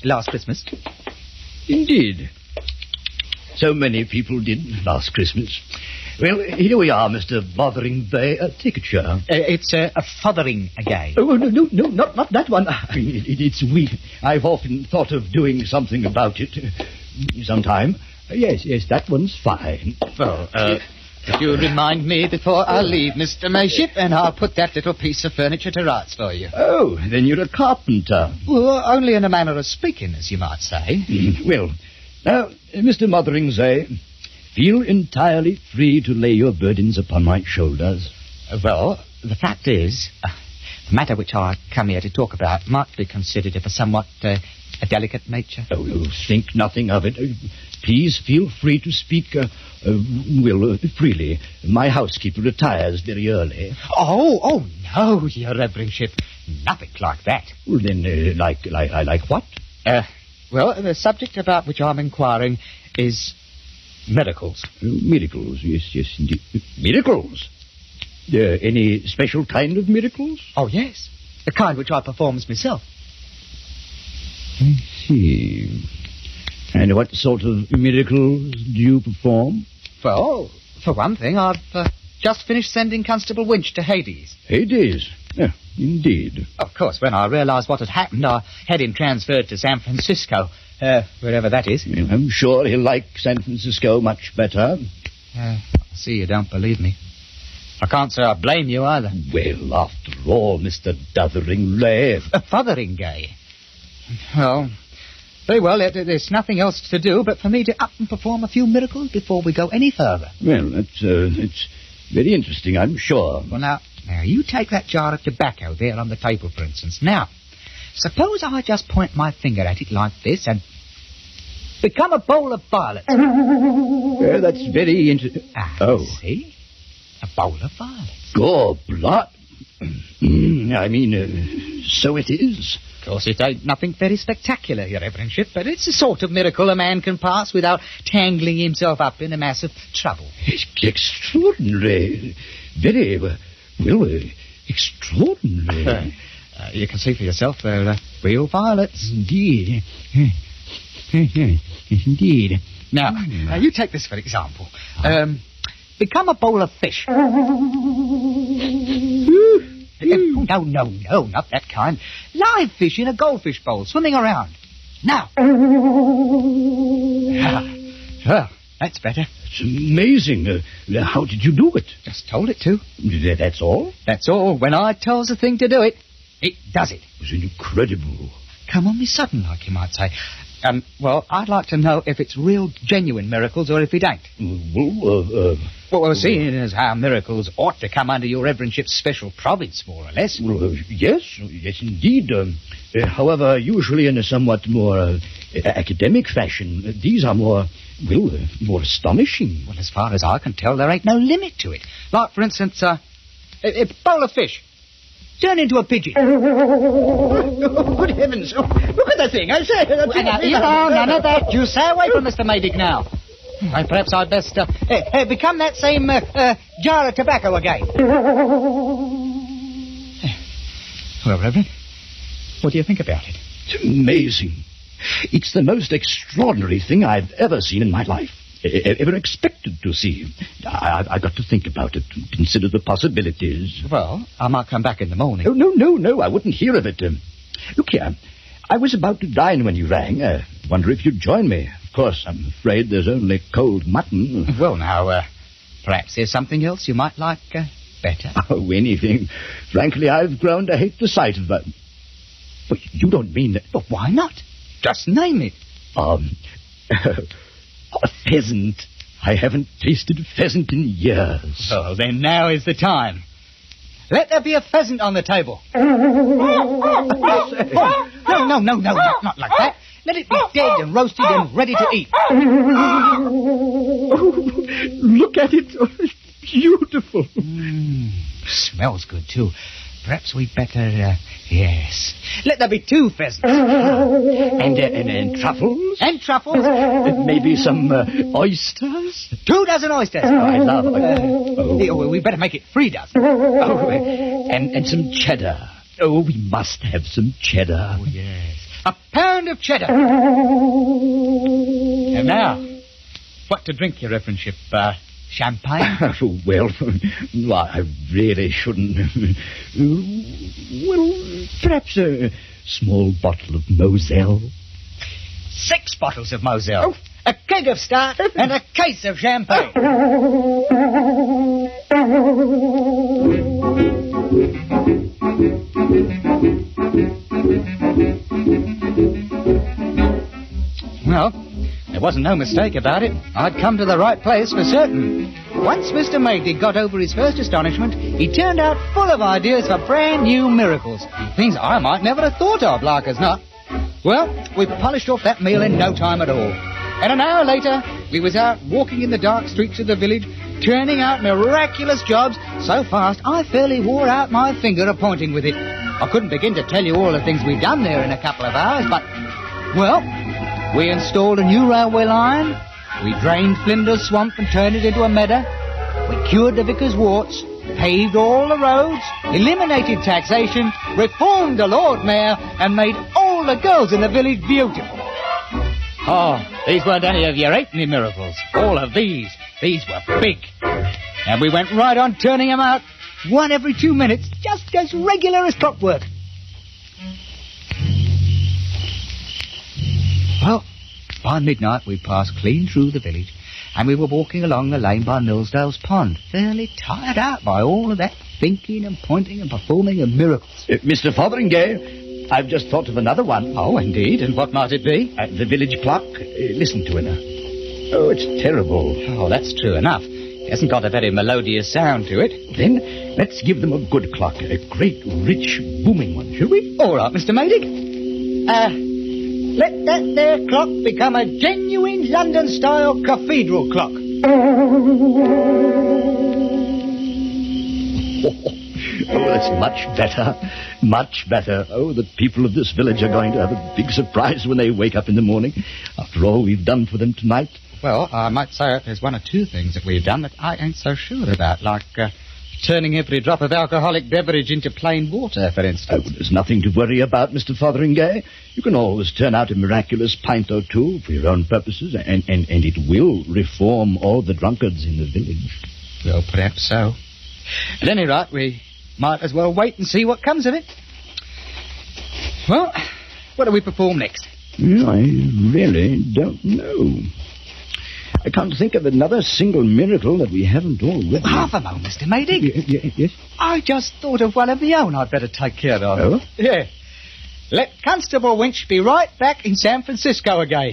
last Christmas. Indeed. So many people did last Christmas. Well, here we are, Mister Fotheringay. Uh, take a chair. Uh, it's uh, a Fotheringay. Oh, no, no, no, not, not that one. It, it, it's weak. I've often thought of doing something about it. sometime. Yes, yes, that one's fine. Oh, uh... You remind me before I leave, Mister Mayship, and I'll put that little piece of furniture to rights for you. Oh, then you're a carpenter. Well, only in a manner of speaking, as you might say. Mm, well, now, Mister Motheringay, feel entirely free to lay your burdens upon my shoulders. Well, the fact is, uh, the matter which I come here to talk about might be considered of a somewhat uh, a delicate nature. Oh, you think nothing of it. Please feel free to speak, uh, uh, well, uh, freely. My housekeeper retires very early. Oh, oh, no, your reverendship. Nothing like that. Well, then, uh, like, like, like what? Uh, well, the subject about which I'm inquiring is miracles. Uh, miracles, yes, yes, indeed. Miracles? Uh, any special kind of miracles? Oh, yes. The kind which I performs myself. I see. And what sort of miracles do you perform? Well, for one thing, I've uh, just finished sending Constable Winch to Hades. Hades? Yeah, indeed. Of course, when I realized what had happened, I had him transferred to San Francisco, uh, wherever that is. Yeah, I'm sure he'll like San Francisco much better. Uh, I see you don't believe me. I can't say I blame you either. Well, after all, Mister Dotheringay. Uh, Fotheringay. Well, very well, there's nothing else to do but for me to up and perform a few miracles before we go any further. Well, that's, uh, it's very interesting, I'm sure. Well, now, now, you take that jar of tobacco there on the table, for instance. Now, suppose I just point my finger at it like this and become a bowl of violets. Well, that's very interesting. Ah, oh. See? A bowl of violets. Gobblot. I mean, uh, so it is. Of course, it ain't nothing very spectacular, Your Reverendship, but it's the sort of miracle a man can pass without tangling himself up in a mass of trouble. It's extraordinary. Very, well, uh, extraordinary. Uh, uh, you can see for yourself they're uh, real violets. Indeed. Indeed. Now, mm. now, you take this for example. Um, become a bowl of fish. Oh, no, no, no, not that kind. Live fish in a goldfish bowl, swimming around. Now. Ah, well, that's better. It's amazing. Uh, how did you do it? Just told it to. That's all? That's all. When I tells a thing to do it, it does it. It's incredible. Come on me sudden, like you might say. Um, well, I'd like to know if it's real, genuine miracles or if it ain't. Well, uh, uh, well, well seeing as how miracles ought to come under your reverendship's special province, more or less. Well, uh, yes, yes, indeed. Um, uh, however, usually in a somewhat more uh, academic fashion, uh, these are more, well, uh, more astonishing. Well, as far as I can tell, there ain't no limit to it. Like, for instance, uh, a, a bowl of fish. Turn into a pigeon. Oh, good heavens. Oh, look at the thing. I say... Well, now, you know, none of that. You stay away from Mister Maydig now. And perhaps I'd best uh, uh, become that same uh, uh, jar of tobacco again. Well, Reverend, what do you think about it? It's amazing. It's the most extraordinary thing I've ever seen in my life. Ever expected to see. I, I've got to think about it, consider the possibilities. Well, I might come back in the morning. Oh, no, no, no, I wouldn't hear of it. Um, look here, I was about to dine when you rang. I uh, wonder if you'd join me. Of course, I'm afraid there's only cold mutton. Well, now, uh, perhaps there's something else you might like uh, better. Oh, anything. Frankly, I've grown to hate the sight of that. But you don't mean that. But why not? Just name it. Um... A pheasant. I haven't tasted pheasant in years. Oh, then now is the time. Let there be a pheasant on the table. No, no, no, no, not, not like that. Let it be dead and roasted and ready to eat. Oh, look at it. Oh, it's beautiful. Mm, smells good, too. Perhaps we'd better, uh, yes. Let there be two pheasants. and, uh, and, and truffles. And truffles. And maybe some uh, oysters. Two dozen oysters. Oh, I love oysters. Uh, oh. We'd better make it three dozen. Oh, and, and some cheddar. Oh, we must have some cheddar. Oh, yes. A pound of cheddar. And now, what to drink, Your Reverendship, uh... champagne? Oh, well, well, I really shouldn't. Well, perhaps a small bottle of Moselle. Six bottles of Moselle. Oh, a keg of scotch, and a case of champagne. Well, there wasn't no mistake about it. I'd come to the right place for certain. Once Mister Magney got over his first astonishment, he turned out full of ideas for brand new miracles. Things I might never have thought of, like as not. Well, we polished off that meal in no time at all. And an hour later, we was out walking in the dark streets of the village, turning out miraculous jobs so fast I fairly wore out my finger a-pointing with it. I couldn't begin to tell you all the things we'd done there in a couple of hours, but, well, we installed a new railway line, we drained Flinders Swamp and turned it into a meadow, we cured the vicar's warts, paved all the roads, eliminated taxation, reformed the Lord Mayor, and made all the girls in the village beautiful. Oh, these weren't any of your eighty miracles. All of these. These were big. And we went right on turning them out, one every two minutes, just as regular as clockwork. Well, by midnight we passed clean through the village, and we were walking along the lane by Millsdale's Pond, fairly tired out by all of that thinking and pointing and performing of miracles. Uh, Mister Fotheringay, I've just thought of another one. Oh, indeed. And what might it be? Uh, the village clock. Uh, listen to it now. Oh, it's terrible. Oh, that's true enough. It hasn't got a very melodious sound to it. Then let's give them a good clock, a great, rich, booming one, shall we? All right, Mister Maydig. Uh... Let that there clock become a genuine London-style cathedral clock. Oh, that's much better. Much better. Oh, the people of this village are going to have a big surprise when they wake up in the morning. After all we've done for them tonight. Well, I might say there's one or two things that we've done that I ain't so sure about, like... Uh... turning every drop of alcoholic beverage into plain water, for instance. Oh, there's nothing to worry about, Mister Fotheringay. You can always turn out a miraculous pint or two for your own purposes, and, and, and it will reform all the drunkards in the village. Well, perhaps so. At any rate, we might as well wait and see what comes of it. Well, what do we perform next? Well, I really don't know. I can't think of another single miracle that we haven't already. Half a moment, Mister Maydig. Y- y- yes? I just thought of one of my own I'd better take care of. Oh? Yeah. Let Constable Winch be right back in San Francisco again.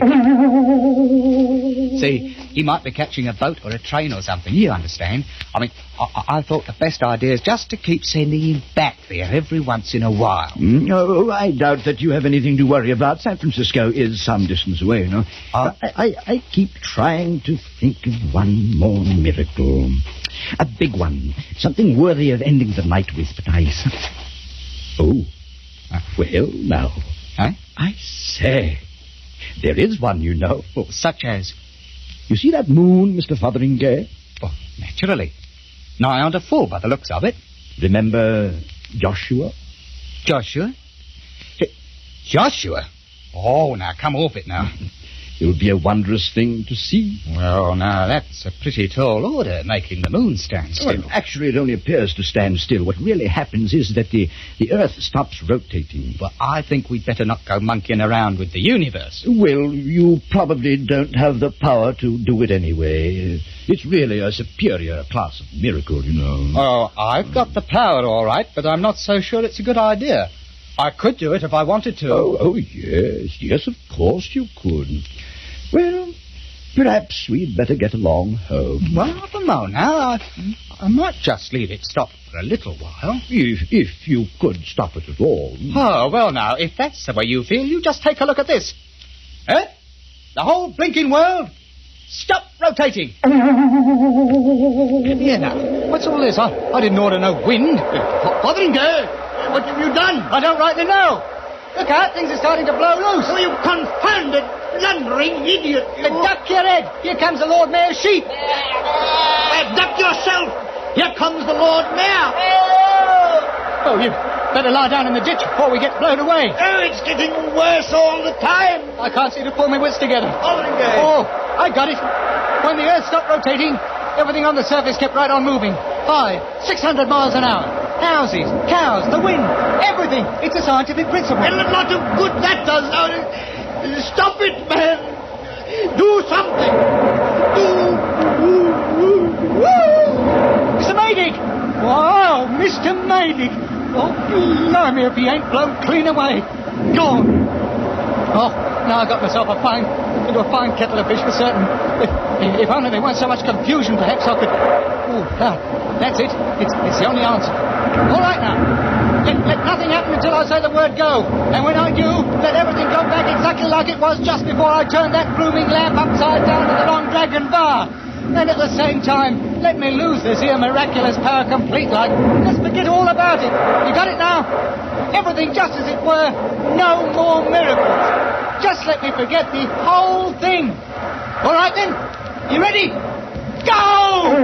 See, he might be catching a boat or a train or something, you understand. I mean, I, I thought the best idea is just to keep sending him back there every once in a while. No, I doubt that you have anything to worry about. San Francisco is some distance away, you know. Uh, I, I, I keep trying to think of one more miracle. A big one. Something worthy of ending the night with, but I... Oh... Well, now. Huh? I say, there is one, you know. Oh, such as? You see that moon, Mister Fotheringay? Oh, naturally. Nigh on to full by the looks of it. Remember Joshua? Joshua? Hey, Joshua? Oh, now, come off it now. It would be a wondrous thing to see. Well, now, that's a pretty tall order, making the moon stand still. Well, actually, it only appears to stand still. What really happens is that the, the Earth stops rotating. Well, I think we'd better not go monkeying around with the universe. Well, you probably don't have the power to do it anyway. It's really a superior class of miracle, you know. Oh, I've got the power, all right, but I'm not so sure it's a good idea. I could do it if I wanted to. Oh, oh, yes, yes, of course you could. Well, perhaps we'd better get along home. Well, I don't know now. I, I might just leave it stop for a little while. If, if you could stop it at all. Oh, well, now, if that's the way you feel, you just take a look at this. Eh? The whole blinking world... stop rotating! Come here now. What's all this? I, I didn't order no wind. Fotheringay! What have you done? I don't rightly know. Look out, things are starting to blow loose. Oh, you confounded, blundering idiot. You... duck your head. Here comes the Lord Mayor's sheep. Uh, duck yourself. Here comes the Lord Mayor. Oh, you better lie down in the ditch before we get blown away. Oh, it's getting worse all the time. I can't seem to pull my wits together. Fotheringay. Oh, I got it. When the Earth stopped rotating, everything on the surface kept right on moving. Five, six hundred miles an hour. Houses, cows, the wind, everything. It's a scientific principle. And a lot of good that does. Stop it, man. Do something. Do. Woo, woo, woo. Mister Maydig. Wow, Mister Maydig. Oh, blimey, if he ain't blown clean away. Gone. Oh, now I got myself a fine, into a fine kettle of fish for certain. If, if only there weren't so much confusion, perhaps I could... Oh, God, that's it. It's, it's the only answer. All right, now. Let, let nothing happen until I say the word go. And when I do, let everything go back exactly like it was just before I turned that blooming lamp upside down to the Long Dragon Bar. And at the same time, let me lose this here miraculous power complete like. Just forget all about it. You got it now? Everything just as it were. No more miracles. Just let me forget the whole thing. All right then? You ready? Go!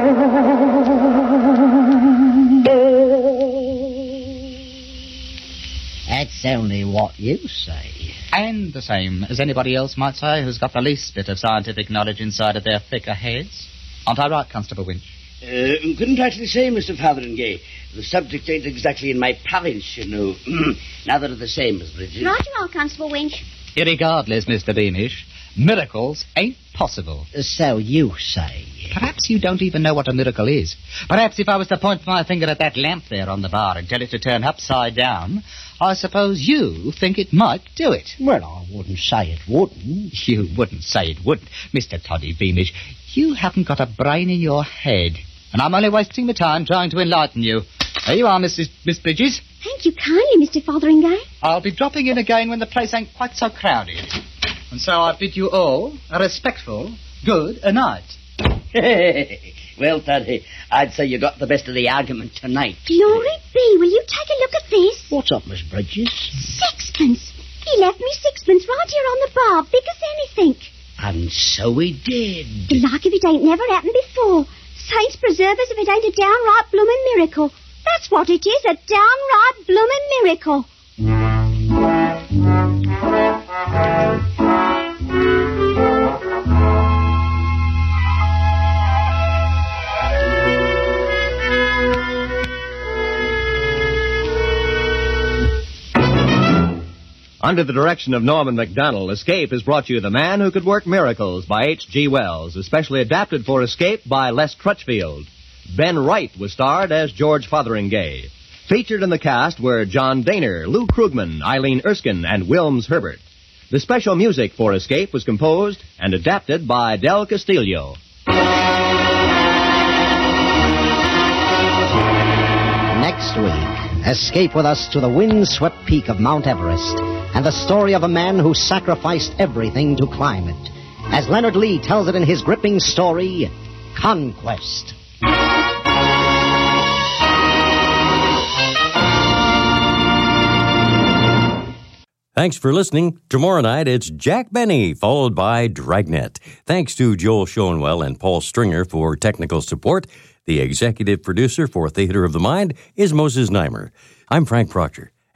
That's only what you say. And the same as anybody else might say who's got the least bit of scientific knowledge inside of their thicker heads. Aren't I right, Constable Winch? Uh, couldn't actually say, Mister Fotheringay. The subject ain't exactly in my province, you know. Neither the same as Bridget. Not at all, Constable Winch. Irregardless, Mister Beamish, miracles ain't possible. So you say. Perhaps you don't even know what a miracle is. Perhaps if I was to point my finger at that lamp there on the bar and tell it to turn upside down, I suppose you think it might do it. Well, I wouldn't say it wouldn't. You wouldn't say it wouldn't. Mister Toddy Beamish, you haven't got a brain in your head. And I'm only wasting my time trying to enlighten you. There you are, Missus Miss Bridges. Thank you kindly, Mister Fotheringay. I'll be dropping in again when the place ain't quite so crowded. And so I bid you all a respectful good night. Well, Toddy, I'd say you got the best of the argument tonight. Glory be, will you take a look at this? What's up, Miss Bridges? Sixpence. He left me sixpence right here on the bar, big as anything. And so he did. The like of it ain't never happened before. Saints preserve us if it ain't a downright bloomin' miracle. That's what it is, a downright bloomin' miracle. Under the direction of Norman McDonnell, Escape has brought you The Man Who Could Work Miracles by H G. Wells, especially adapted for Escape by Les Crutchfield. Ben Wright was starred as George Fotheringay. Featured in the cast were John Daner, Lou Krugman, Eileen Erskine, and Wilms Herbert. The special music for Escape was composed and adapted by Del Castillo. Next week, escape with us to the wind-swept peak of Mount Everest, and the story of a man who sacrificed everything to climb it. As Leonard Lee tells it in his gripping story, Conquest. Thanks for listening. Tomorrow night, it's Jack Benny, followed by Dragnet. Thanks to Joel Schoenwell and Paul Stringer for technical support. The executive producer for Theater of the Mind is Moses Neimer. I'm Frank Proctor.